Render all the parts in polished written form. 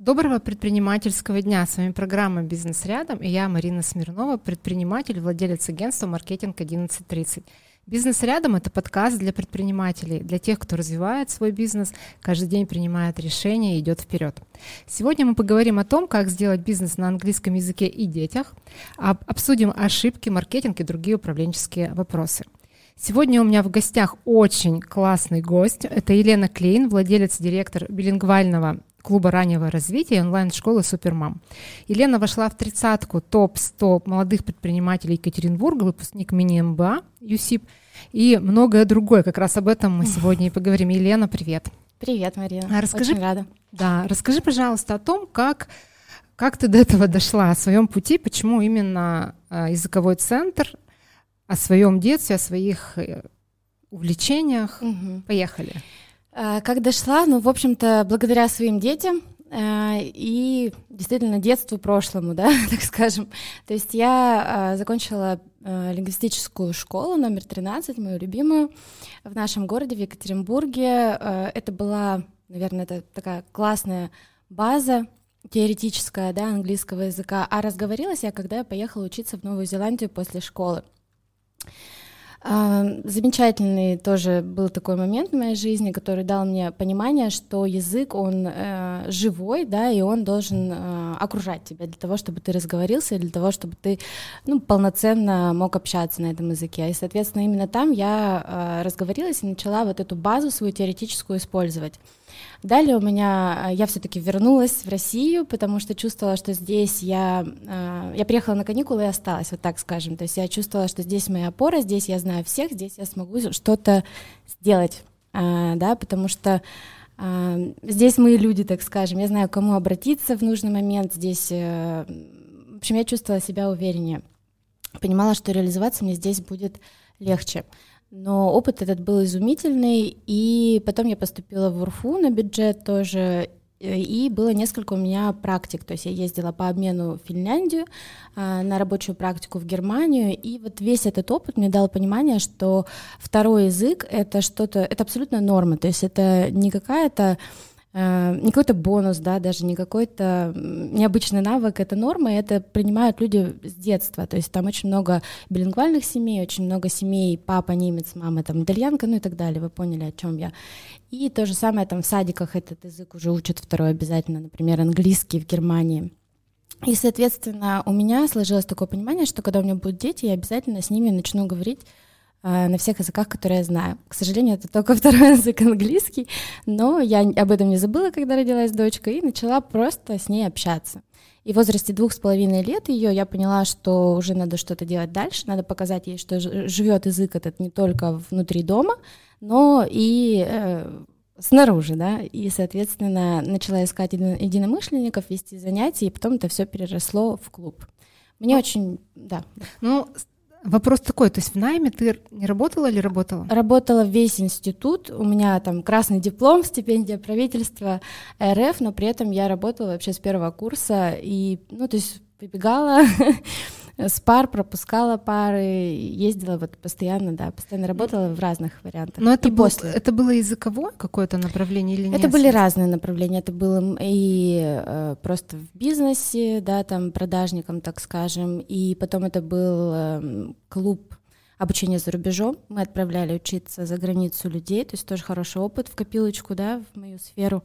Доброго предпринимательского дня. С вами программа «Бизнес рядом» и я, Марина Смирнова, предприниматель, владелец агентства «Маркетинг 11.30». «Бизнес рядом» — это подкаст для предпринимателей, для тех, кто развивает свой бизнес, каждый день принимает решения и идет вперед. Сегодня мы поговорим о том, как сделать бизнес на английском языке и детях, обсудим ошибки, маркетинг и другие управленческие вопросы. Сегодня у меня в гостях очень классный гость. Это Елена Клейн, владелец, директор билингвального клуба раннего развития и онлайн-школы «Супермам». Елена вошла в 30-ку топ-100 молодых предпринимателей Екатеринбурга, выпускник miniMBA, USIB и многое другое. Как раз об этом мы сегодня и поговорим. Елена, привет. Привет, Марина. Очень рада. Да, расскажи, пожалуйста, о том, как ты до этого дошла, о своем пути, почему именно языковой центр, о своем детстве, о своих увлечениях. Поехали. Как дошла? Ну, в общем-то, благодаря своим детям и действительно детству прошлому, да, так скажем. То есть я закончила лингвистическую школу номер 13, мою любимую, в нашем городе, в Екатеринбурге. Это была, наверное, это такая классная база теоретическая, да, английского языка. А разговорилась я, когда я поехала учиться в Новую Зеландию после школы. Замечательный тоже был такой момент в моей жизни, который дал мне понимание, что язык, он живой, да, и он должен окружать тебя для того, чтобы ты разговорился, для того, чтобы ты, ну, полноценно мог общаться на этом языке. И, соответственно, именно там я разговорилась и начала вот эту базу свою теоретическую использовать. Далее у меня, я все-таки вернулась в Россию, потому что чувствовала, что здесь я приехала на каникулы и осталась, вот так скажем. То есть я чувствовала, что здесь моя опора, здесь я знаю всех, здесь я смогу что-то сделать, да, потому что здесь мои люди, так скажем, я знаю, к кому обратиться в нужный момент, здесь, в общем, я чувствовала себя увереннее, понимала, что реализоваться мне здесь будет легче. Но опыт этот был изумительный, и потом я поступила в УРФУ на бюджет тоже, и было несколько у меня практик, то есть я ездила по обмену в Финляндию, на рабочую практику в Германию, и вот весь этот опыт мне дал понимание, что второй язык — это что-то, это абсолютно норма, то есть это не какая-то, не какой-то бонус, да, даже не какой-то необычный навык, это норма, и это принимают люди с детства, то есть там очень много билингвальных семей, очень много семей, папа немец, мама там итальянка, ну и так далее, вы поняли, о чем я. И то же самое там в садиках этот язык уже учат второй обязательно, например, английский в Германии. И, соответственно, у меня сложилось такое понимание, что когда у меня будут дети, я обязательно с ними начну говорить на всех языках, которые я знаю. К сожалению, это только второй язык английский, но я об этом не забыла, когда родилась дочка, и начала просто с ней общаться. И в возрасте 2,5 лет ее я поняла, что уже надо что-то делать дальше, надо показать ей, что живет язык этот не только внутри дома, но и снаружи, да, и, соответственно, начала искать единомышленников, вести занятия, и потом это все переросло в клуб. Мне очень, да. Ну, вопрос такой, то есть в найме ты не работала или работала? Работала весь институт, у меня там красный диплом, стипендия правительства РФ, но при этом я работала вообще с первого курса, и, ну, то есть выбегала с пар, пропускала пары, ездила вот постоянно, да, постоянно работала в разных вариантах. Но это и после. Это было языковое какое-то направление или нет? Это были разные направления, это было и просто в бизнесе, да, там продажником, так скажем, и потом это был клуб обучения за рубежом, мы отправляли учиться за границу людей, то есть тоже хороший опыт в копилочку, да, в мою сферу.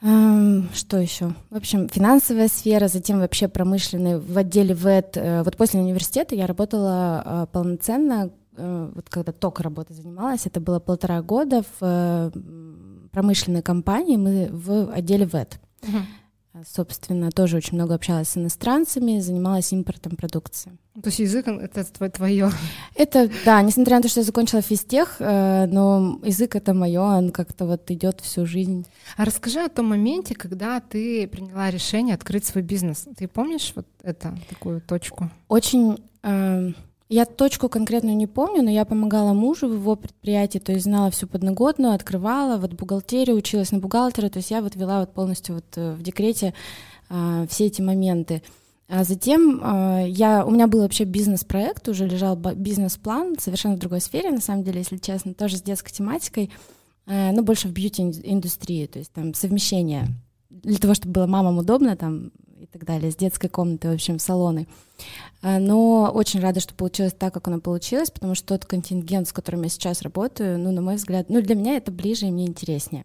Что еще? В общем, финансовая сфера, затем вообще промышленный в отделе ВЭД. Вот после университета я работала полноценно, вот когда только работой занималась, это было 1,5 года в промышленной компании, мы в отделе ВЭД. Собственно, тоже очень много общалась с иностранцами, занималась импортом продукции. То есть язык — это твое? Это, да, несмотря на то, что я закончила физтех, но язык — это мое, он как-то вот идет всю жизнь. А расскажи о том моменте, когда ты приняла решение открыть свой бизнес. Ты помнишь вот это, такую точку? Очень... Я точку конкретную не помню, но я помогала мужу в его предприятии, то есть знала всю подноготную, открывала, вот бухгалтерию, училась на бухгалтера, то есть я вот вела вот полностью вот в декрете все эти моменты. А затем у меня был вообще бизнес-проект, уже лежал бизнес-план, совершенно в другой сфере, на самом деле, если честно, тоже с детской тематикой, но больше в бьюти-индустрии, то есть там совмещение для того, чтобы было мамам удобно там и так далее, с детской комнаты, в общем, в салоны. Но очень рада, что получилось так, как оно получилось, потому что тот контингент, с которым я сейчас работаю, ну, на мой взгляд, ну, для меня это ближе и мне интереснее.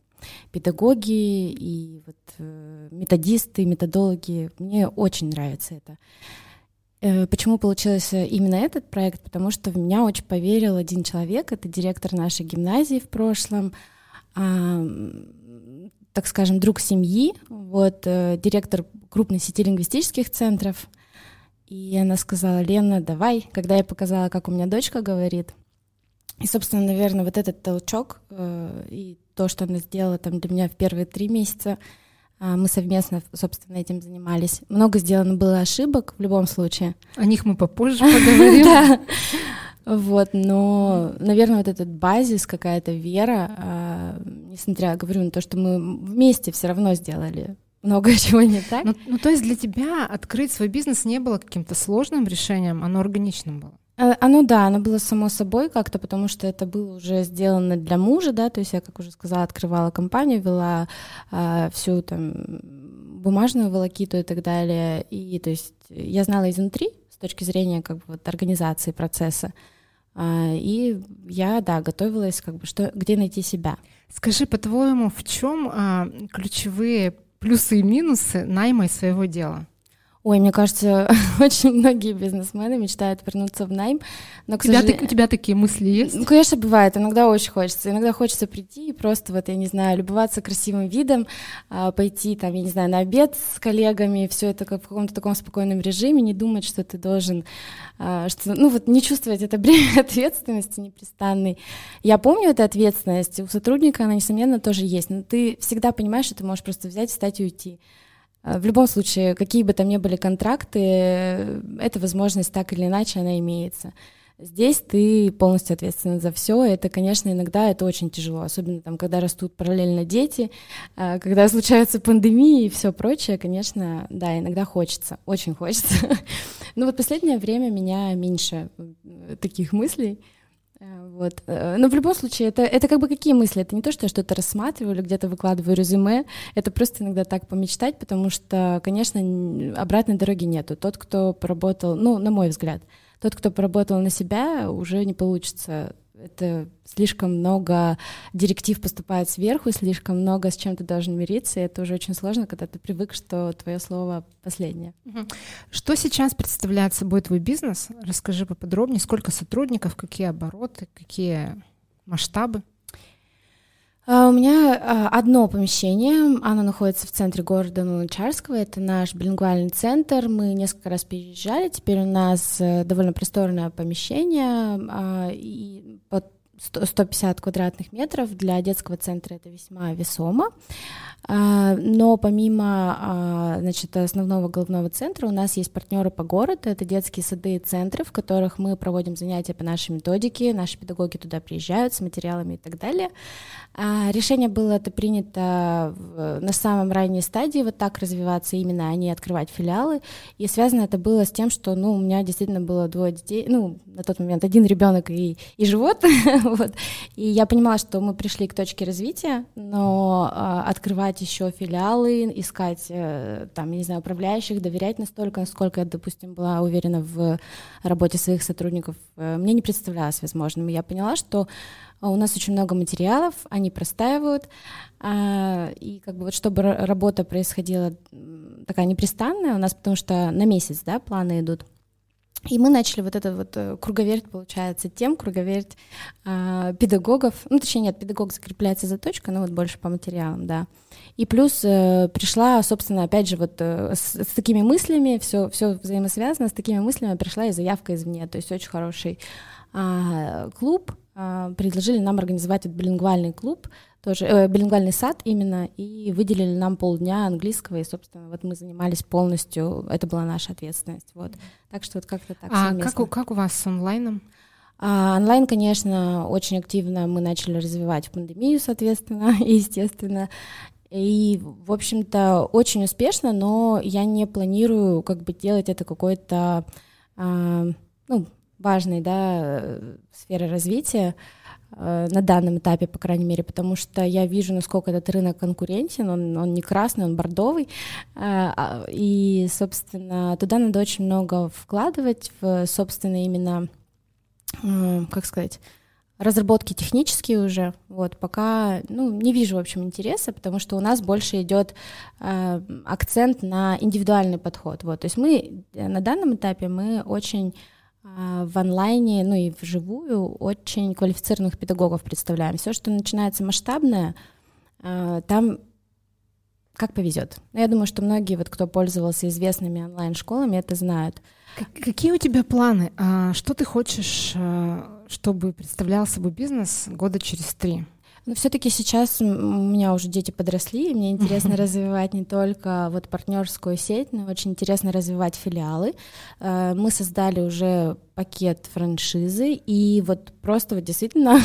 Педагоги и вот методисты, методологи, мне очень нравится это. Почему получился именно этот проект? Потому что в меня очень поверил один человек, это директор нашей гимназии в прошлом, так скажем, друг семьи, вот, директор крупной сети лингвистических центров. И она сказала: «Лена, давай», когда я показала, как у меня дочка говорит. И, собственно, наверное, вот этот толчок и то, что она сделала там для меня в первые 3 месяца, мы совместно, собственно, этим занимались. Много сделано было ошибок в любом случае. О них мы попозже поговорим. Да. Вот, но, наверное, вот этот базис, какая-то вера, несмотря, говорю, на то, что мы вместе все равно сделали много чего не так. Ну, то есть для тебя открыть свой бизнес не было каким-то сложным решением, оно органичным было? Оно, да, оно было само собой как-то, потому что это было уже сделано для мужа, да, то есть я, как уже сказала, открывала компанию, вела всю там бумажную волокиту и так далее, и то есть я знала изнутри с точки зрения как бы вот организации процесса, и я, да, готовилась как бы, что, где найти себя. Скажи, по-твоему, в чем ключевые плюсы и минусы найма своего дела? Ой, мне кажется, очень многие бизнесмены мечтают вернуться в найм. Но, к сожалению, у тебя такие мысли есть? Ну, конечно, бывает. Иногда очень хочется. Иногда хочется прийти и просто, вот, я не знаю, любоваться красивым видом, пойти, там, я не знаю, на обед с коллегами, все это как в каком-то таком спокойном режиме, не думать, что ты должен, что, ну, вот, не чувствовать это бремя ответственности непрестанной. Я помню эту ответственность. У сотрудника она, несомненно, тоже есть. Но ты всегда понимаешь, что ты можешь просто взять, встать и уйти. В любом случае, какие бы там ни были контракты, эта возможность так или иначе, она имеется. Здесь ты полностью ответственен за все. Это, конечно, иногда это очень тяжело, особенно там, когда растут параллельно дети, когда случаются пандемии и все прочее, конечно, да, иногда хочется, очень хочется. Но вот последнее время меня меньше таких мыслей. Вот. Но в любом случае, это как бы какие мысли? Это не то, что я что-то рассматриваю или где-то выкладываю резюме, это просто иногда так помечтать, потому что, конечно, обратной дороги нету. Тот, кто поработал, ну, на мой взгляд, тот, кто поработал на себя, уже не получится. Это слишком много директив поступает сверху, слишком много с чем ты должен мириться, и это уже очень сложно, когда ты привык, что твое слово последнее. Что сейчас представляет собой твой бизнес? Расскажи поподробнее, сколько сотрудников, какие обороты, какие масштабы? У меня одно помещение, оно находится в центре города Новочарского, это наш билингвальный центр, мы несколько раз переезжали, теперь у нас довольно просторное помещение, и под 150 квадратных метров для детского центра это весьма весомо, но помимо, значит, основного головного центра у нас есть партнеры по городу, это детские сады и центры, в которых мы проводим занятия по нашей методике, наши педагоги туда приезжают с материалами и так далее. Решение было это принято на самом ранней стадии, вот так развиваться именно, а не открывать филиалы, и связано это было с тем, что, ну, у меня действительно было 2 детей, ну, на тот момент 1 ребенок и живот. Вот. И я понимала, что мы пришли к точке развития, но открывать еще филиалы, искать там, не знаю, управляющих, доверять настолько, насколько я, допустим, была уверена в работе своих сотрудников, мне не представлялось возможным. И я поняла, что у нас очень много материалов, они простаивают, и как бы вот чтобы работа происходила такая непрестанная у нас, потому что на месяц, да, планы идут. И мы начали вот это вот круговерть, получается, тем, круговерть педагогов. Ну, точнее, нет, педагог закрепляется за точкой, но вот больше по материалам, да. И плюс пришла, собственно, опять же, вот с такими мыслями, все взаимосвязано, с такими мыслями пришла и заявка извне. То есть очень хороший клуб. Предложили нам организовать этот билингвальный клуб, тоже, билингвальный сад именно, и выделили нам полдня английского, и, собственно, вот мы занимались полностью, это была наша ответственность, вот. Так что вот как-то так совместно. Как у вас с онлайном? Онлайн, конечно, очень активно мы начали развивать в пандемию, соответственно, и, естественно, и, в общем-то, очень успешно, но я не планирую как бы делать это какой-то, ну, важной, да, сферы развития на данном этапе, по крайней мере, потому что я вижу, насколько этот рынок конкурентен, он не красный, он бордовый, и, собственно, туда надо очень много вкладывать в, собственно, именно, как сказать, разработки технические уже, вот, пока, ну, не вижу, в общем, интереса, потому что у нас больше идет акцент на индивидуальный подход, вот, то есть мы на данном этапе, мы очень в онлайне, ну и вживую очень квалифицированных педагогов представляем. Все, что начинается масштабное, там как повезет. Но я думаю, что многие, вот, кто пользовался известными онлайн-школами, это знают. Какие у тебя планы? Что ты хочешь, чтобы представлял собой бизнес года через 3? Но все-таки сейчас у меня уже дети подросли, и мне интересно развивать не только вот партнерскую сеть, но очень интересно развивать филиалы. Мы создали уже пакет франшизы, и вот просто вот действительно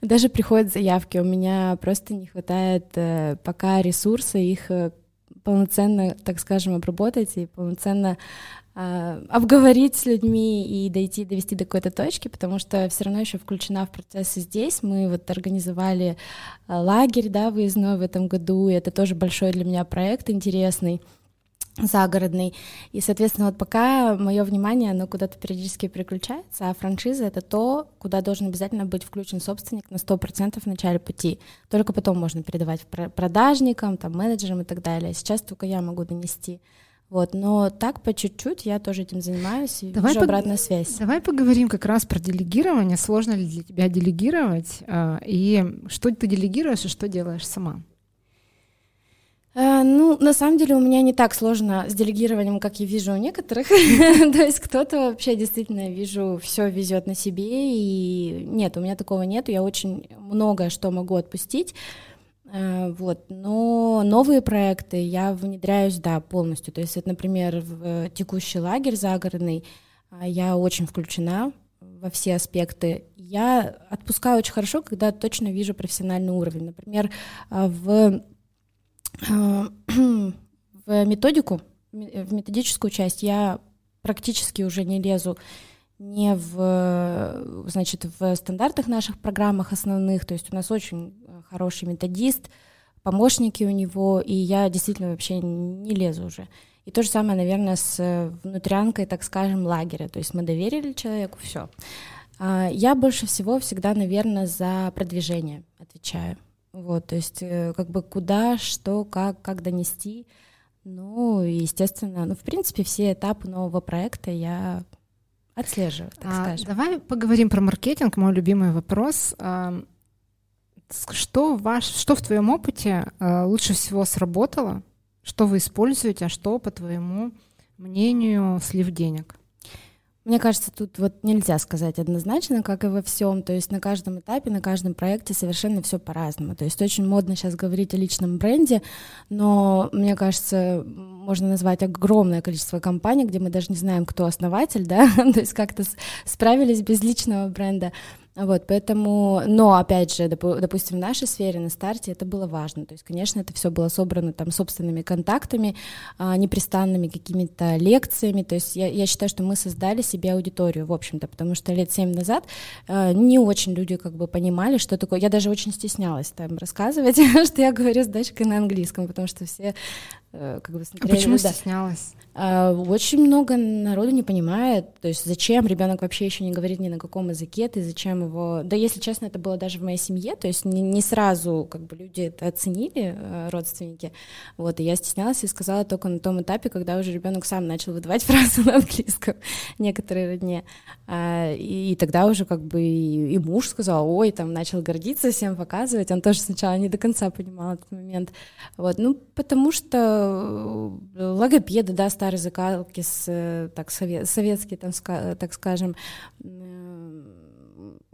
даже приходят заявки. У меня просто не хватает пока ресурса их полноценно, так скажем, обработать и полноценно обговорить с людьми и довести до какой-то точки, потому что все равно еще включена в процессы здесь. Мы вот организовали лагерь, да, выездной в этом году, и это тоже большой для меня проект, интересный, загородный. И, соответственно, вот пока мое внимание, оно куда-то периодически переключается, а франшиза — это то, куда должен обязательно быть включен собственник на 100% в начале пути. Только потом можно передавать продажникам, там, менеджерам и так далее. Сейчас только я могу донести. Вот, но так по чуть-чуть я тоже этим занимаюсь и вижу обратную связь. Давай поговорим как раз про делегирование. Сложно ли для тебя делегировать? И что ты делегируешь, и что делаешь сама? Ну, на самом деле у меня не так сложно с делегированием, как я вижу у некоторых. То есть кто-то вообще действительно, вижу, все везет на себе. И нет, у меня такого нет. Я очень многое что могу отпустить. Вот. Но новые проекты я внедряюсь, да, полностью. То есть, вот, например, в текущий лагерь загородный я очень включена во все аспекты. Я отпускаю очень хорошо, когда точно вижу профессиональный уровень. Например, в методику, в методическую часть я практически уже не лезу. Не в, значит, в стандартах наших программах основных, то есть у нас очень хороший методист, помощники у него, и я действительно вообще не лезу уже. И то же самое, наверное, с внутрянкой, так скажем, лагеря, то есть мы доверили человеку, все. Я больше всего всегда, наверное, за продвижение отвечаю, вот, то есть как бы куда, что, как донести, ну, и, естественно, ну, в принципе, все этапы нового проекта я отслеживаю, так скажем. Давай поговорим про маркетинг, мой любимый вопрос. Что в твоем опыте лучше всего сработало? Что вы используете, а что, по твоему мнению, слив денег? Мне кажется, тут вот нельзя сказать однозначно, как и во всем. То есть на каждом этапе, на каждом проекте совершенно все по-разному. То есть очень модно сейчас говорить о личном бренде, но, мне кажется, можно назвать огромное количество компаний, где мы даже не знаем, кто основатель, да, то есть как-то справились без личного бренда. Вот, поэтому, но, опять же, допустим, в нашей сфере на старте это было важно, то есть, конечно, это все было собрано там собственными контактами, непрестанными какими-то лекциями, то есть я считаю, что мы создали себе аудиторию, в общем-то, потому что 7 лет назад не очень люди как бы понимали, что такое, я даже очень стеснялась там рассказывать, что я говорю с дочкой на английском, потому что все как бы смотрели. А почему стеснялась? Очень много народу не понимает, то есть зачем ребенок вообще еще не говорит ни на каком языке, ты зачем его... Да, если честно, это было даже в моей семье, то есть не сразу как бы люди это оценили, родственники, вот, и я стеснялась и сказала только на том этапе, когда уже ребенок сам начал выдавать фразы на английском, некоторые родне, и тогда уже как бы и муж сказал, ой, там начал гордиться, всем показывать, он тоже сначала не до конца понимал этот момент, вот, ну, потому что логопеды, да, старые закалки, советские, там, так скажем,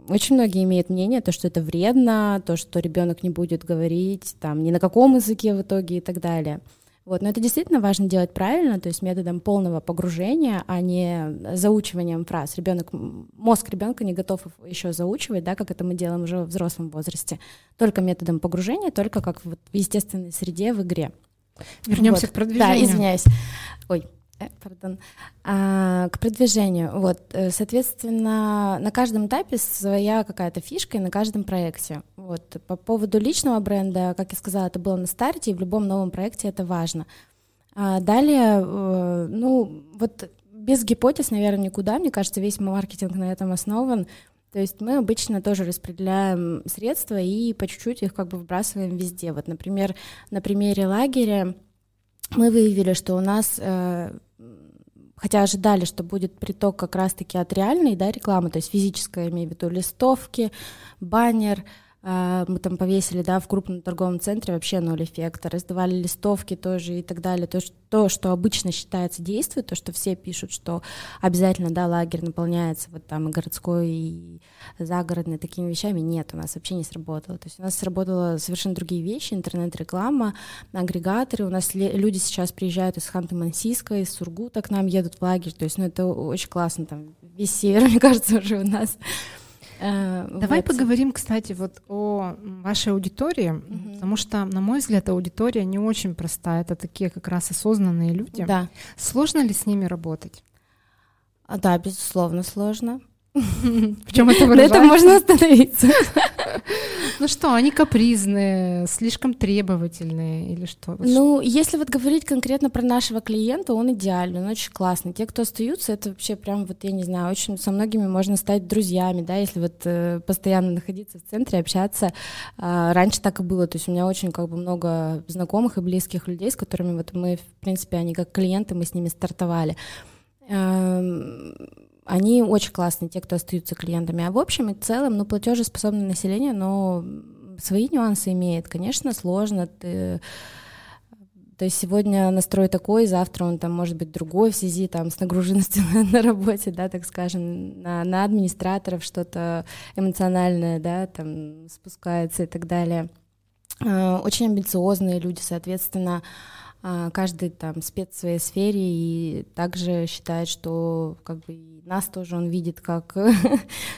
очень многие имеют мнение, то, что это вредно, то, что ребенок не будет говорить там, ни на каком языке в итоге и так далее. Вот. Но это действительно важно делать правильно, то есть методом полного погружения, а не заучиванием фраз. Мозг ребенка не готов еще заучивать, да, как это мы делаем уже в взрослом возрасте. Только методом погружения, только как в естественной среде, в игре. Вернемся к продвижению. Да, извиняюсь. Ой, к продвижению. Вот, соответственно, на каждом этапе своя какая-то фишка и на каждом проекте. Вот. По поводу личного бренда, как я сказала, это было на старте, и в любом новом проекте это важно. А далее, ну, вот без гипотез, наверное, никуда. Мне кажется, весь маркетинг на этом основан. То есть мы обычно тоже распределяем средства и по чуть-чуть их как бы вбрасываем везде. Вот, например, на примере лагеря мы выявили, что у нас, хотя ожидали, что будет приток как раз-таки от реальной, да, рекламы, то есть физическая, имею в виду, листовки, баннер, мы там повесили, да, в крупном торговом центре вообще 0 эффекта, раздавали листовки тоже и так далее, то, что обычно считается действием, то, что все пишут, что обязательно, да, лагерь наполняется вот там и городской, и загородный такими вещами, нет, у нас вообще не сработало, то есть у нас сработало совершенно другие вещи, интернет-реклама, агрегаторы, у нас люди сейчас приезжают из Ханты-Мансийска, из Сургута к нам едут в лагерь, то есть, ну, это очень классно, там, весь север, мне кажется, уже у нас. Давай вот поговорим, кстати, вот о вашей аудитории, угу. Потому что, на мой взгляд, аудитория не очень простая, это такие как раз осознанные люди. Да. Сложно ли с ними работать? Да, безусловно, сложно. В чем это выражается? На этом можно остановиться. Ну что, они капризные, слишком требовательные или что? Ну, если вот говорить конкретно про нашего клиента, он идеальный, он очень классный. Те, кто остаются, это вообще прям, вот я не знаю, очень со многими можно стать друзьями, да, если вот постоянно находиться в центре, общаться. Раньше так и было, то есть у меня очень как бы много знакомых и близких людей, с которыми вот мы, в принципе, они как клиенты, мы с ними стартовали. Они очень классные, те, кто остаются клиентами. А в общем и целом, ну, платежеспособное население, но свои нюансы имеет. Конечно, сложно. То есть сегодня настрой такой, завтра он там может быть другой в связи там, с нагруженностью на работе, да, так скажем, на администраторов что-то эмоциональное, да, там спускается и так далее. Очень амбициозные люди, соответственно, каждый там спец в своей сфере и также считает, что как бы нас тоже он видит как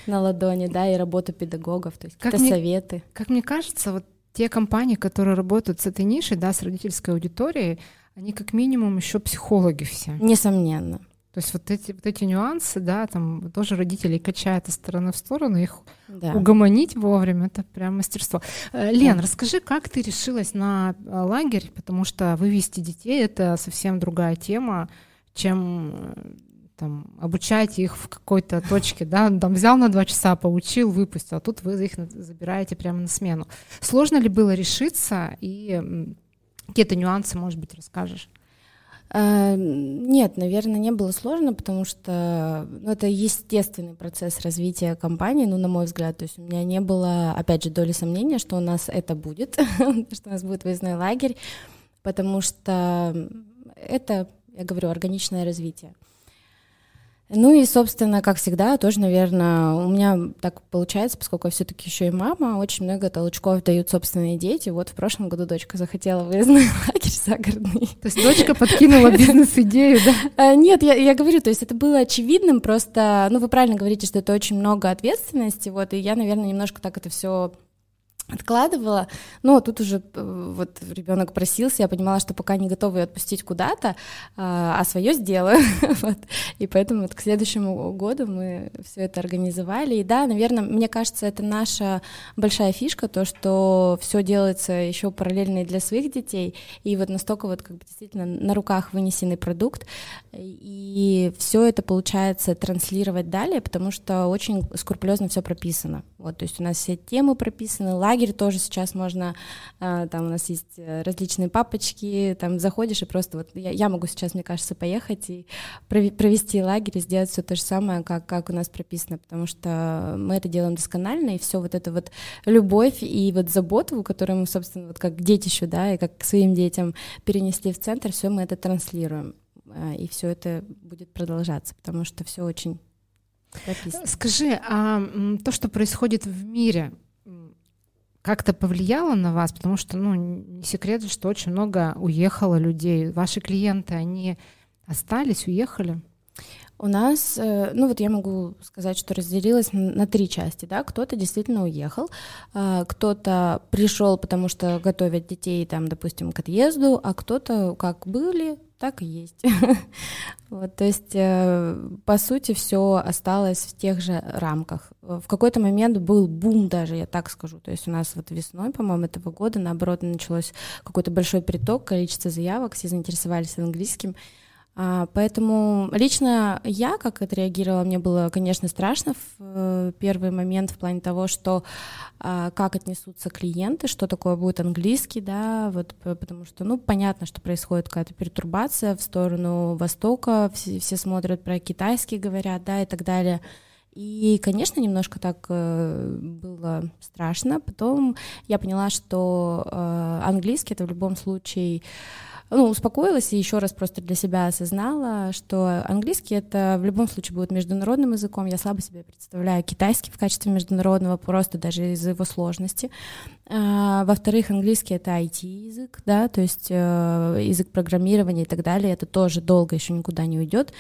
на ладони, да, и работу педагогов, то есть какие-то советы. Как мне кажется, вот те компании, которые работают с этой нишей, да, с родительской аудиторией, они как минимум еще психологи все. Несомненно. То есть вот эти нюансы, да, там тоже родители качают из стороны в сторону, их да. Угомонить вовремя, это прям мастерство. Лен, расскажи, как ты решилась на лагерь, потому что вывести детей — это совсем другая тема, чем там, обучать их в какой-то точке, да, там взял на 2 часа, поучил, выпустил, а тут вы их забираете прямо на смену. Сложно ли было решиться, и какие-то нюансы, может быть, расскажешь? Нет, наверное, не было сложно, потому что ну, это естественный процесс развития компании, ну, на мой взгляд, то есть у меня не было, опять же, доли сомнения, что у нас это будет, что у нас будет выездной лагерь, потому что это, я говорю, органичное развитие. Ну и, собственно, как всегда, тоже, наверное, у меня так получается, поскольку я все-таки еще и мама, очень много толчков дают собственные дети. Вот в прошлом году дочка захотела выездной лагерь загородный. То есть дочка подкинула бизнес-идею, да? Нет, я говорю, то есть это было очевидным, просто, ну вы правильно говорите, что это очень много ответственности, вот, и я, наверное, немножко так это все откладывала, но тут уже вот ребенок просился, я понимала, что пока не готова ее отпустить куда-то, а свое сделаю, вот. И поэтому вот к следующему году мы все это организовали, и да, наверное, мне кажется, это наша большая фишка, то, что все делается еще параллельно и для своих детей, и вот настолько вот как бы действительно на руках вынесенный продукт, и все это получается транслировать далее, потому что очень скрупулезно все прописано, вот, то есть у нас все темы прописаны, лагерь тоже сейчас можно, там у нас есть различные папочки, там заходишь и просто вот я могу сейчас, мне кажется, поехать и провести лагерь и сделать все то же самое, как у нас прописано, потому что мы это делаем досконально, и все вот это вот любовь и вот заботу, которую мы, собственно, вот как к детищу, да, и как к своим детям перенесли в центр, все мы это транслируем, и все это будет продолжаться, потому что все очень прописано. Скажи, а то, что происходит в мире, как-то повлияло на вас? Потому что, ну, не секрет, что очень много уехало людей. Ваши клиенты, они остались, уехали? У нас, ну вот я могу сказать, что разделилось на три части, да, кто-то действительно уехал, кто-то пришел, потому что готовят детей, там, допустим, к отъезду, а кто-то как были, так и есть. Вот, то есть, по сути, все осталось в тех же рамках. В какой-то момент был бум даже, я так скажу. То есть у нас вот весной, по-моему, этого года, наоборот, началось какой-то большой приток, количество заявок, все заинтересовались английским. Поэтому лично я, как отреагировала, мне было, конечно, страшно в первый момент в плане того, что как отнесутся клиенты, что такое будет английский, да, вот, потому что, ну, понятно, что происходит какая-то пертурбация в сторону Востока, все смотрят про китайский, говорят, да, и так далее. И, конечно, немножко так было страшно. Потом я поняла, что английский — это в любом случае... Ну, успокоилась и еще раз просто для себя осознала, что английский — это в любом случае будет международным языком. Я слабо себе представляю китайский в качестве международного, просто даже из-за его сложности. Во-вторых, английский — это IT-язык, да, то есть язык программирования и так далее. Это тоже долго еще никуда не уйдет.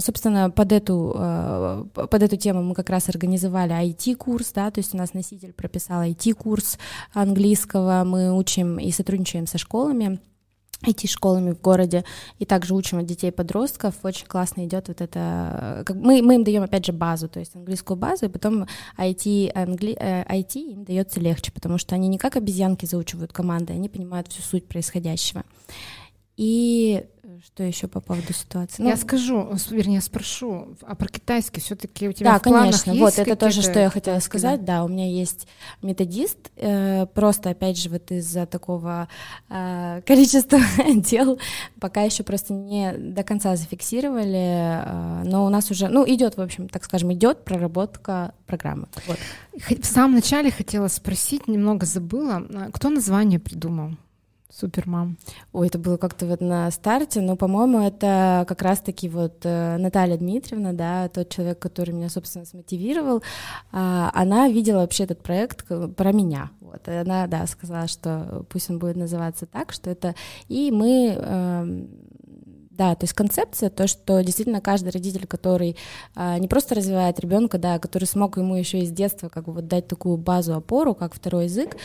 Собственно, под эту тему мы как раз организовали IT-курс, да, то есть у нас носитель прописал IT-курс английского. Мы учим и сотрудничаем со школами, IT-школами в городе, и также учим от детей-подростков. Очень классно идет вот это... Мы им даем, опять же, базу, то есть английскую базу, и потом IT им дается легче, потому что они не как обезьянки заучивают команды, они понимают всю суть происходящего. И что еще по поводу ситуации? Я спрошу, а про китайский все-таки у тебя в планах есть? Да, конечно, вот это тоже, что я хотела сказать, да, у меня есть методист, просто, опять же, вот из-за такого количества дел пока еще просто не до конца зафиксировали, но у нас уже, идет, в общем, так скажем, проработка программы. Вот. В самом начале хотела спросить, немного забыла, кто название придумал? Супермам. Ой, это было как-то вот на старте, но, по-моему, это как раз-таки вот Наталья Дмитриевна, да, тот человек, который меня, собственно, смотивировал, она видела вообще этот проект про меня. Вот, она, да, сказала, что пусть он будет называться так, что это... И мы... Да, то есть концепция, то, что действительно каждый родитель, который не просто развивает ребенка, да, который смог ему еще из детства как бы вот дать такую базу, опору, как второй язык,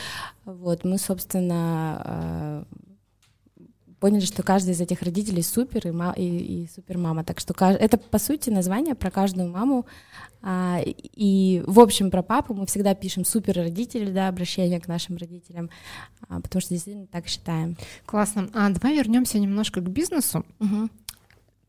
вот, мы, собственно, поняли, что каждый из этих родителей супер и супермама. Так что это, по сути, название про каждую маму. И, в общем, про папу мы всегда пишем «суперродитель», да, обращение к нашим родителям, потому что действительно так считаем. Классно. Давай вернемся немножко к бизнесу. Угу.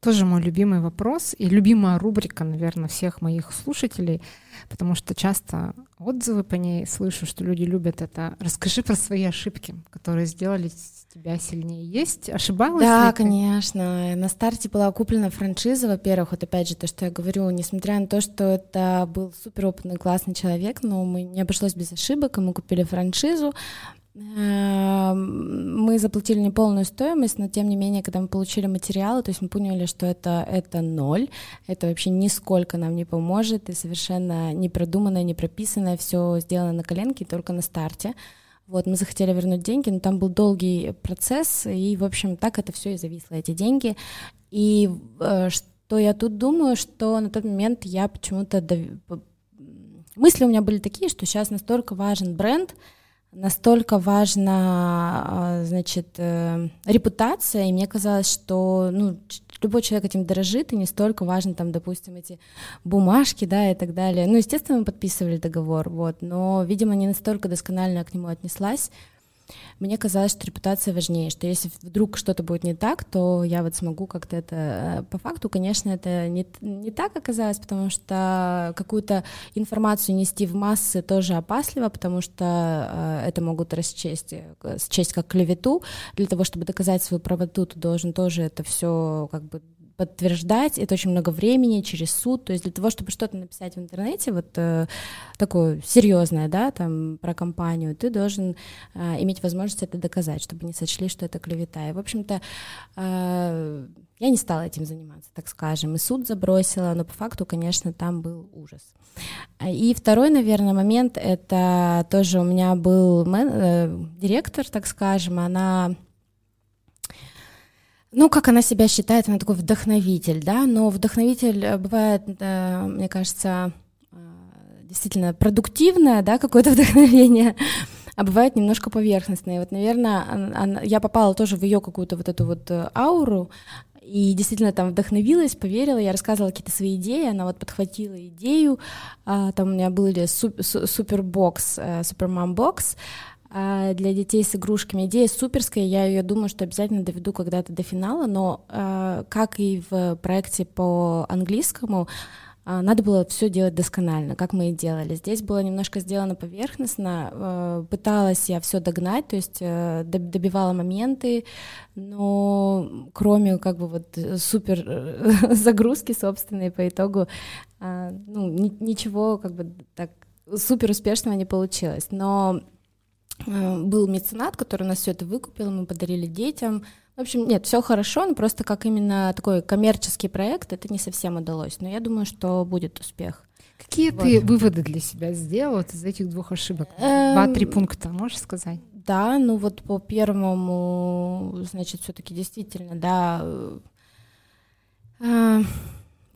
Тоже мой любимый вопрос и любимая рубрика, наверное, всех моих слушателей, потому что часто отзывы по ней слышу, что люди любят это. Расскажи про свои ошибки, которые сделали тебя сильнее. Есть? Ошибалась? Да, конечно. На старте была куплена франшиза, во-первых, вот опять же то, что я говорю, несмотря на то, что это был суперопытный, классный человек, но не обошлось без ошибок, и мы купили франшизу. Мы заплатили неполную стоимость, но тем не менее, когда мы получили материалы, то есть мы поняли, что это ноль, это вообще нисколько нам не поможет, и совершенно не продуманное, не прописанное, все сделано на коленке и только на старте. Вот, мы захотели вернуть деньги, но там был долгий процесс, и, в общем, так это все и зависло, эти деньги. И что я тут думаю, что на тот момент я почему-то... Мысли у меня были такие, что сейчас настолько важен бренд, настолько важна, значит, репутация, и мне казалось, что любой человек этим дорожит, и не столько важны там, допустим, эти бумажки, да, и так далее. Естественно, мы подписывали договор, вот, но, видимо, не настолько досконально я к нему отнеслась. Мне казалось, что репутация важнее, что если вдруг что-то будет не так, то я вот смогу как-то это... По факту, конечно, это не так оказалось, потому что какую-то информацию нести в массы тоже опасливо, потому что это могут счесть как клевету. Для того, чтобы доказать свою правоту, ты должен тоже это все как бы подтверждать, это очень много времени, через суд, то есть для того, чтобы что-то написать в интернете, вот такое серьезное, да, там, про компанию, ты должен иметь возможность это доказать, чтобы не сочли, что это клевета. И, в общем-то, я не стала этим заниматься, так скажем, и суд забросила, но по факту, конечно, там был ужас. И второй, наверное, момент, это тоже у меня был директор, так скажем, она... Ну, как она себя считает, она такой вдохновитель, да, но вдохновитель бывает, мне кажется, действительно продуктивное, да, какое-то вдохновение, а бывает немножко поверхностное. И вот, наверное, я попала тоже в ее какую-то вот эту вот ауру, и действительно там вдохновилась, поверила, я рассказывала какие-то свои идеи, она вот подхватила идею, там у меня были Супербокс, Супермам-Бокс, для детей с игрушками. Идея суперская, я ее думаю, что обязательно доведу когда-то до финала, но как и в проекте по английскому, надо было все делать досконально, как мы и делали. Здесь было немножко сделано поверхностно, пыталась я все догнать, то есть добивала моменты, но кроме как бы вот супер загрузки собственной по итогу, ну, ничего как бы так супер успешного не получилось. Но был меценат, который у нас все это выкупил, мы подарили детям. В общем, нет, все хорошо, но просто как именно такой коммерческий проект, это не совсем удалось. Но я думаю, что будет успех. Какие ты выводы для себя сделала из этих двух ошибок? 2-3 пункта, можешь сказать? Да, ну вот по первому, значит, все-таки действительно, да,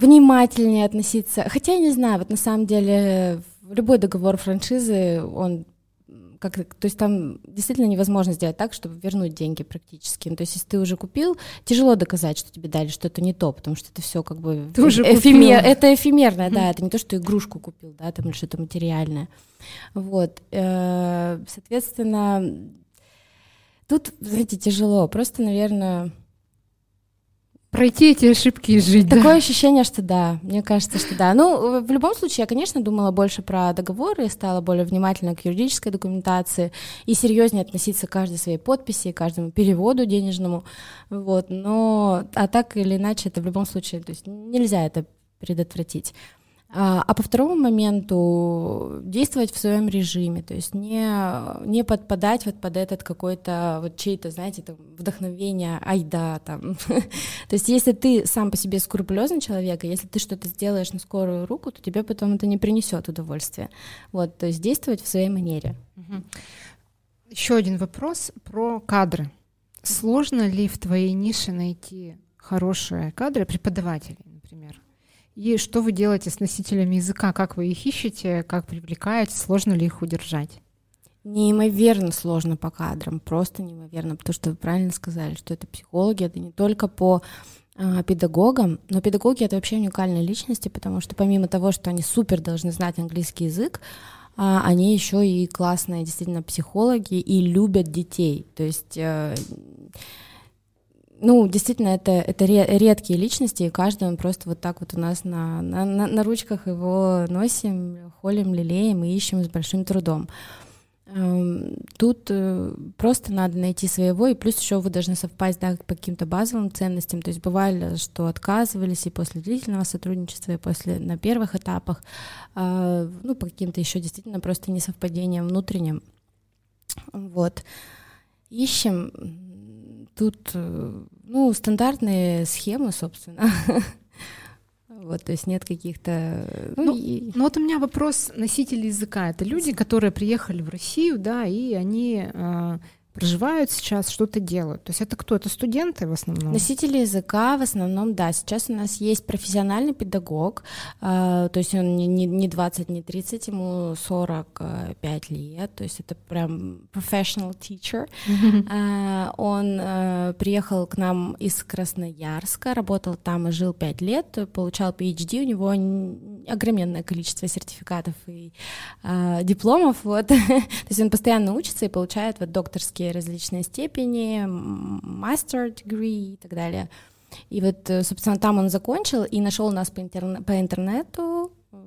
внимательнее относиться. Хотя я не знаю, вот на самом деле любой договор франшизы, он... то есть там действительно невозможно сделать так, чтобы вернуть деньги практически. Ну, то есть если ты уже купил, тяжело доказать, что тебе дали что-то не то, потому что это все как бы это эфемерное, да, это не то, что игрушку купил, да, там или что-то материальное. Вот, соответственно, тут, знаете, тяжело. Просто, наверное, пройти эти ошибки и жить. Такое ощущение, что да, мне кажется, что да. Ну, в любом случае, я, конечно, думала больше про договоры, стала более внимательна к юридической документации и серьезнее относиться к каждой своей подписи, к каждому переводу денежному. Вот, но, а так или иначе, это в любом случае, то есть нельзя это предотвратить. А по второму моменту действовать в своем режиме, то есть не подпадать вот под этот какой-то вот чей-то, знаете, там, вдохновение, ай да, там. То есть если ты сам по себе скрупулезный человек, и если ты что-то сделаешь на скорую руку, то тебе потом это не принесет удовольствия. Вот, то есть действовать в своей манере. Угу. Еще один вопрос про кадры. Сложно ли в твоей нише найти хорошие кадры, преподавателей, например? И что вы делаете с носителями языка? Как вы их ищете? Как привлекаете? Сложно ли их удержать? Неимоверно сложно по кадрам, просто неимоверно, потому что вы правильно сказали, что это психологи, это не только по педагогам, но педагоги — это вообще уникальные личности, потому что помимо того, что они супер должны знать английский язык, они еще и классные действительно психологи и любят детей, то есть... Ну, действительно, это редкие личности, и каждого мы просто вот так вот у нас на ручках его носим, холим, лелеем и ищем с большим трудом. Тут просто надо найти своего, и плюс еще вы должны совпасть, да, по каким-то базовым ценностям. То есть бывало, что отказывались и после длительного сотрудничества, и после на первых этапах, ну, по каким-то еще действительно просто несовпадениям внутренним. Вот. Ищем... Тут, ну, стандартные схемы, собственно. Вот, то есть нет каких-то... Ну, вот у меня вопрос носителей языка. Это люди, которые приехали в Россию, да, и они проживают сейчас, что-то делают. То есть это кто? Это студенты в основном? Носители языка в основном, да. Сейчас у нас есть профессиональный педагог, то есть он не 20, не 30, ему 45 лет, то есть это прям professional teacher. Он приехал к нам из Красноярска, работал там и жил 5 лет, получал PhD, у него огромное количество сертификатов и дипломов, вот. То есть он постоянно учится и получает вот докторские различные степени, master degree и так далее. И вот, собственно, там он закончил и нашел нас по интернету, в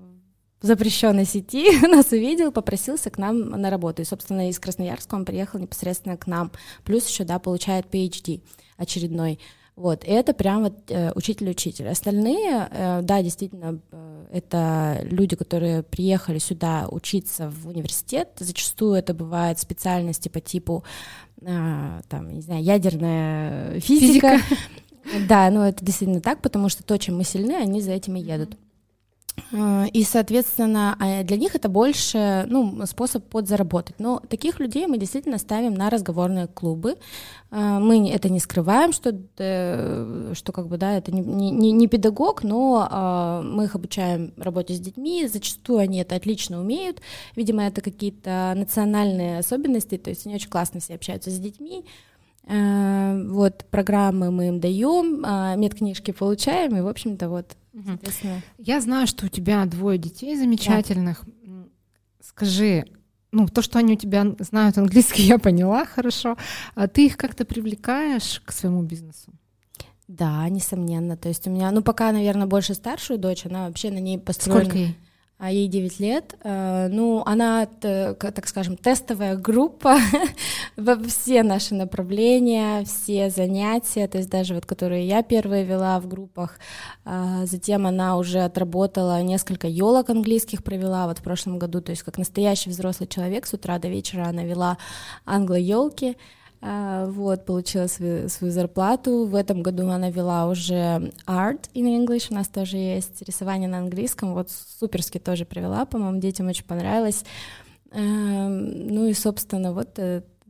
запрещенной сети, нас увидел, попросился к нам на работу. И, собственно, из Красноярска он приехал непосредственно к нам. Плюс еще, да, получает PhD очередной. Вот, и это прям вот учитель-учитель. Остальные, да, действительно, это люди, которые приехали сюда учиться в университет. Зачастую это бывают специальности по типу, там, не знаю, ядерная физика. Да, ну это действительно так, потому что то, чем мы сильны, они за этим и едут. И, соответственно, для них это больше, ну, способ подзаработать. Но таких людей мы действительно ставим на разговорные клубы. Мы это не скрываем, что как бы, да, это не педагог, но мы их обучаем работе с детьми. Зачастую они это отлично умеют. Видимо, это какие-то национальные особенности, то есть они очень классно все общаются с детьми. Вот, программы мы им даем, медкнижки получаем, и, в общем-то, вот. Соответственно. Я знаю, что у тебя 2 детей замечательных. Да. Скажи, ну, то, что они у тебя знают английский, я поняла, хорошо. А ты их как-то привлекаешь к своему бизнесу? Да, несомненно. То есть у меня, ну, пока, наверное, больше старшую дочь, она вообще на ней построена. Сколько ей? А ей 9 лет. Ну, она, так скажем, тестовая группа во все наши направления, все занятия, то есть даже вот которые я первые вела в группах. Затем она уже отработала несколько ёлок английских, провела вот в прошлом году, то есть как настоящий взрослый человек с утра до вечера она вела англо-ёлки. Вот, получила свою зарплату. В этом году она вела уже Art in English, у нас тоже есть рисование на английском, вот суперски тоже привела, по-моему, детям очень понравилось. Ну и, собственно, вот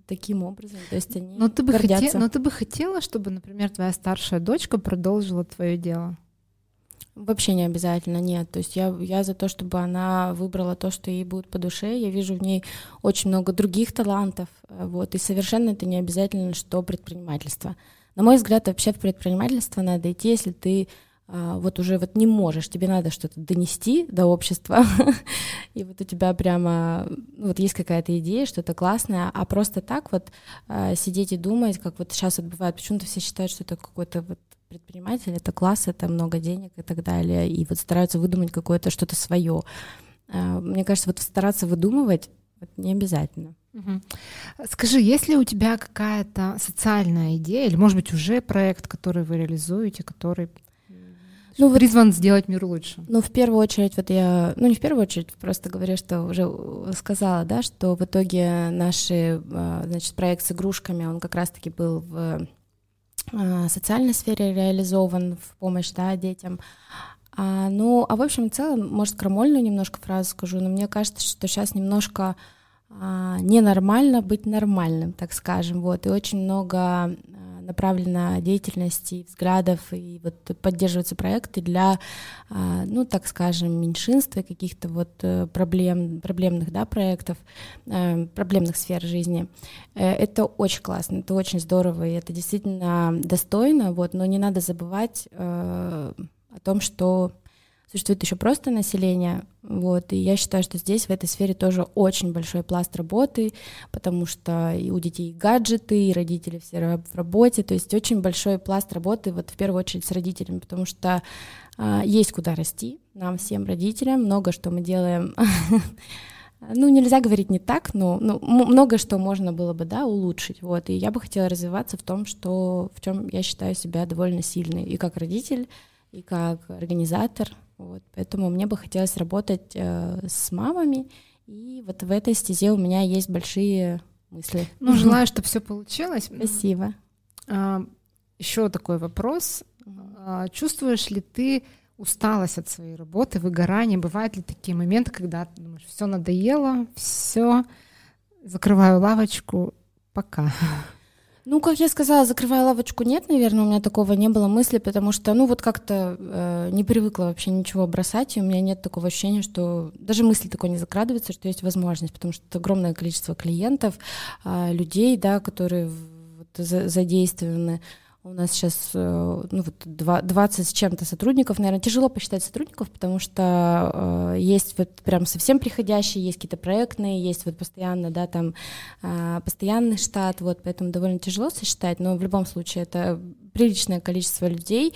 таким образом, то есть они гордятся. Но ты бы хотела, чтобы, например, твоя старшая дочка продолжила твое дело? Вообще не обязательно, нет. То есть я за то, чтобы она выбрала то, что ей будет по душе. Я вижу в ней очень много других талантов. Вот, и совершенно это не обязательно, что предпринимательство. На мой взгляд, вообще в предпринимательство надо идти, если ты вот уже вот не можешь, тебе надо что-то донести до общества, и вот у тебя прямо вот есть какая-то идея, что-то классное, а просто так вот сидеть и думать, как вот сейчас бывает, почему-то все считают, что это какой-то вот предприниматель, это класс, это много денег и так далее, и вот стараются выдумать какое-то что-то свое. Мне кажется, вот стараться выдумывать вот не обязательно. Угу. Скажи, есть ли у тебя какая-то социальная идея, или, может быть, уже проект, который вы реализуете, который... Ну, призван сделать мир лучше. Ну, в первую очередь, вот я, ну, не в первую очередь, просто говорю, что уже сказала, да, что в итоге наш, значит, проект с игрушками, он как раз-таки был в социальной сфере реализован в помощь, да, детям. Ну, а в общем, в целом, может, крамольную немножко фразу скажу, но мне кажется, что сейчас немножко ненормально быть нормальным, так скажем, вот, и очень много направлено деятельности, взглядов, и вот поддерживаются проекты для, ну, так скажем, меньшинства, каких-то вот проблемных, да, проектов, проблемных сфер жизни. Это очень классно, это очень здорово, и это действительно достойно, вот, но не надо забывать о том, что существует еще просто население, вот, и я считаю, что здесь, в этой сфере, тоже очень большой пласт работы, потому что и у детей гаджеты, и родители все в работе, то есть очень большой пласт работы, вот, в первую очередь, с родителями, потому что есть куда расти нам, всем родителям, много что мы делаем, ну, нельзя говорить не так, но много что можно было бы, да, улучшить, вот, и я бы хотела развиваться в том, что, в чем я считаю себя довольно сильной, и как родитель, и как организатор. Вот, поэтому мне бы хотелось работать с мамами, и вот в этой стезе у меня есть большие мысли. Ну, желаю, чтобы все получилось. Спасибо. Еще такой вопрос. Чувствуешь ли ты усталость от своей работы, выгорание? Бывают ли такие моменты, когда ты думаешь, все надоело, все, закрываю лавочку, пока? Ну, как я сказала, закрывая лавочку, нет, наверное, у меня такого не было мысли, потому что, ну, вот как-то не привыкла вообще ничего бросать, и у меня нет такого ощущения, что даже мысли такой не закрадываются, что есть возможность, потому что огромное количество клиентов, людей, да, которые вот, задействованы. У нас сейчас, ну, вот 20 с чем-то сотрудников, наверное, тяжело посчитать сотрудников, потому что есть вот прям совсем приходящие, есть какие-то проектные, есть вот постоянно, да, там постоянный штат, вот, поэтому довольно тяжело сосчитать, но в любом случае это приличное количество людей,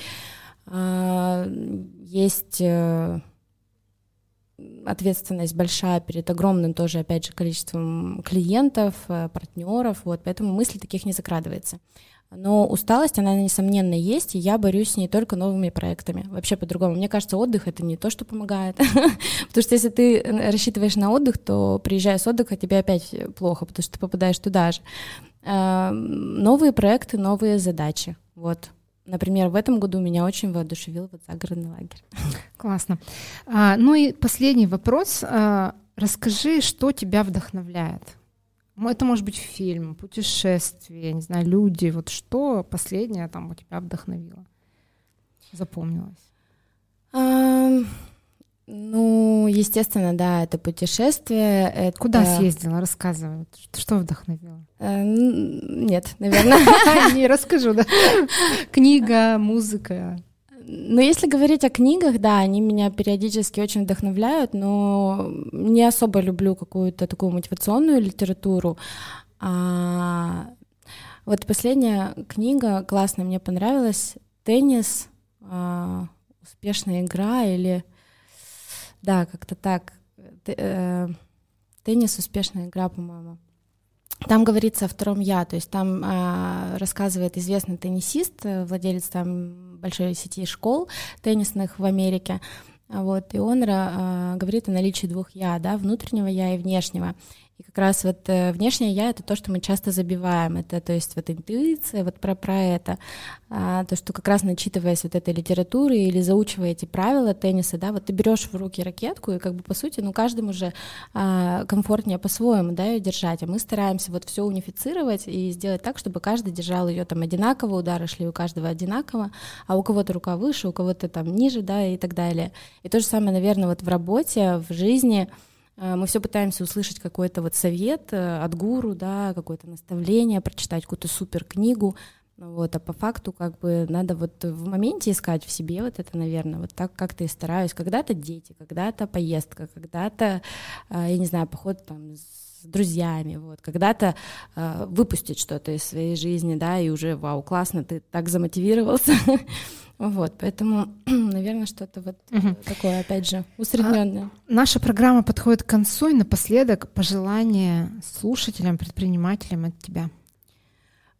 есть ответственность большая перед огромным тоже, опять же, количеством клиентов, партнеров, вот, поэтому мысли таких не закрадывается. Но усталость, она, несомненно, есть, и я борюсь с ней только новыми проектами. Вообще по-другому. Мне кажется, отдых — это не то, что помогает. Потому что если ты рассчитываешь на отдых, то, приезжая с отдыха, тебе опять плохо, потому что ты попадаешь туда же. Новые проекты, новые задачи. Вот. например, в этом году меня очень воодушевил вот загородный лагерь. Классно. Ну и последний вопрос. Расскажи, что тебя вдохновляет? Это может быть фильм, путешествие, не знаю, люди. Вот что последнее там у тебя вдохновило, запомнилось? Ну, естественно, да, это путешествие. Это... Куда съездила? Рассказывай. Что вдохновило? Нет, наверное. Не расскажу, да. Книга, музыка. Ну, если говорить о книгах, да, они меня периодически очень вдохновляют, но не особо люблю какую-то такую мотивационную литературу. Вот последняя книга классная, мне понравилась. «Теннис. Успешная игра» или... Да, как-то так. «Теннис. Успешная игра», по-моему. Там говорится о втором «я», то есть там рассказывает известный теннисист, владелец там большой сети школ теннисных в Америке, вот, и он говорит о наличии двух «я», да, внутреннего «я» и внешнего. И как раз вот внешнее «я» — это то, что мы часто забиваем, это, то есть вот интуиция, вот про это, то, что как раз начитываясь вот этой литературы или заучивая эти правила тенниса, да, вот ты берешь в руки ракетку, и как бы по сути, ну, каждому же комфортнее по-своему, да, ее держать, а мы стараемся вот все унифицировать и сделать так, чтобы каждый держал ее там одинаково, удары шли у каждого одинаково, а у кого-то рука выше, у кого-то там ниже, да, и так далее. И то же самое, наверное, вот в работе, в жизни мы все пытаемся услышать какой-то вот совет от гуру, да, какое-то наставление, прочитать какую-то суперкнигу, вот, а по факту как бы надо вот в моменте искать в себе вот это, наверное, вот так как-то и стараюсь. Когда-то дети, когда-то поездка, когда-то, я не знаю, поход там с друзьями, вот, когда-то выпустить что-то из своей жизни, да, и уже, вау, классно, ты так замотивировался. Вот, поэтому, наверное, что-то вот такое, опять же, усредненное. Наша программа подходит к концу, и напоследок пожелания слушателям, предпринимателям от тебя.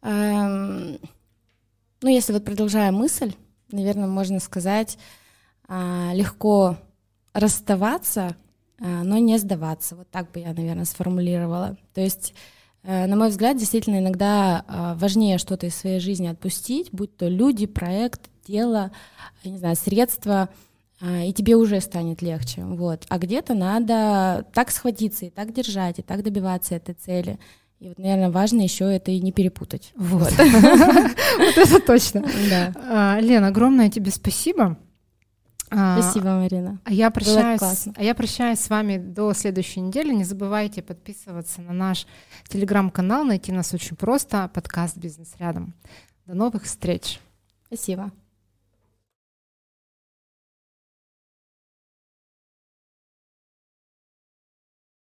Ну, если вот продолжая мысль, наверное, можно сказать, легко расставаться, но не сдаваться. Вот так бы я, наверное, сформулировала. То есть... На мой взгляд, действительно, иногда важнее что-то из своей жизни отпустить, будь то люди, проект, дело, я не знаю, средства, и тебе уже станет легче. Вот. А где-то надо так схватиться, и так держать, и так добиваться этой цели. И вот, наверное, важно еще это и не перепутать. Вот это точно. Лена, огромное тебе спасибо. Спасибо, Марина. А я прощаюсь с вами до следующей недели. Не забывайте подписываться на наш телеграм-канал. Найти нас очень просто. Подкаст «Бизнес рядом». До новых встреч. Спасибо.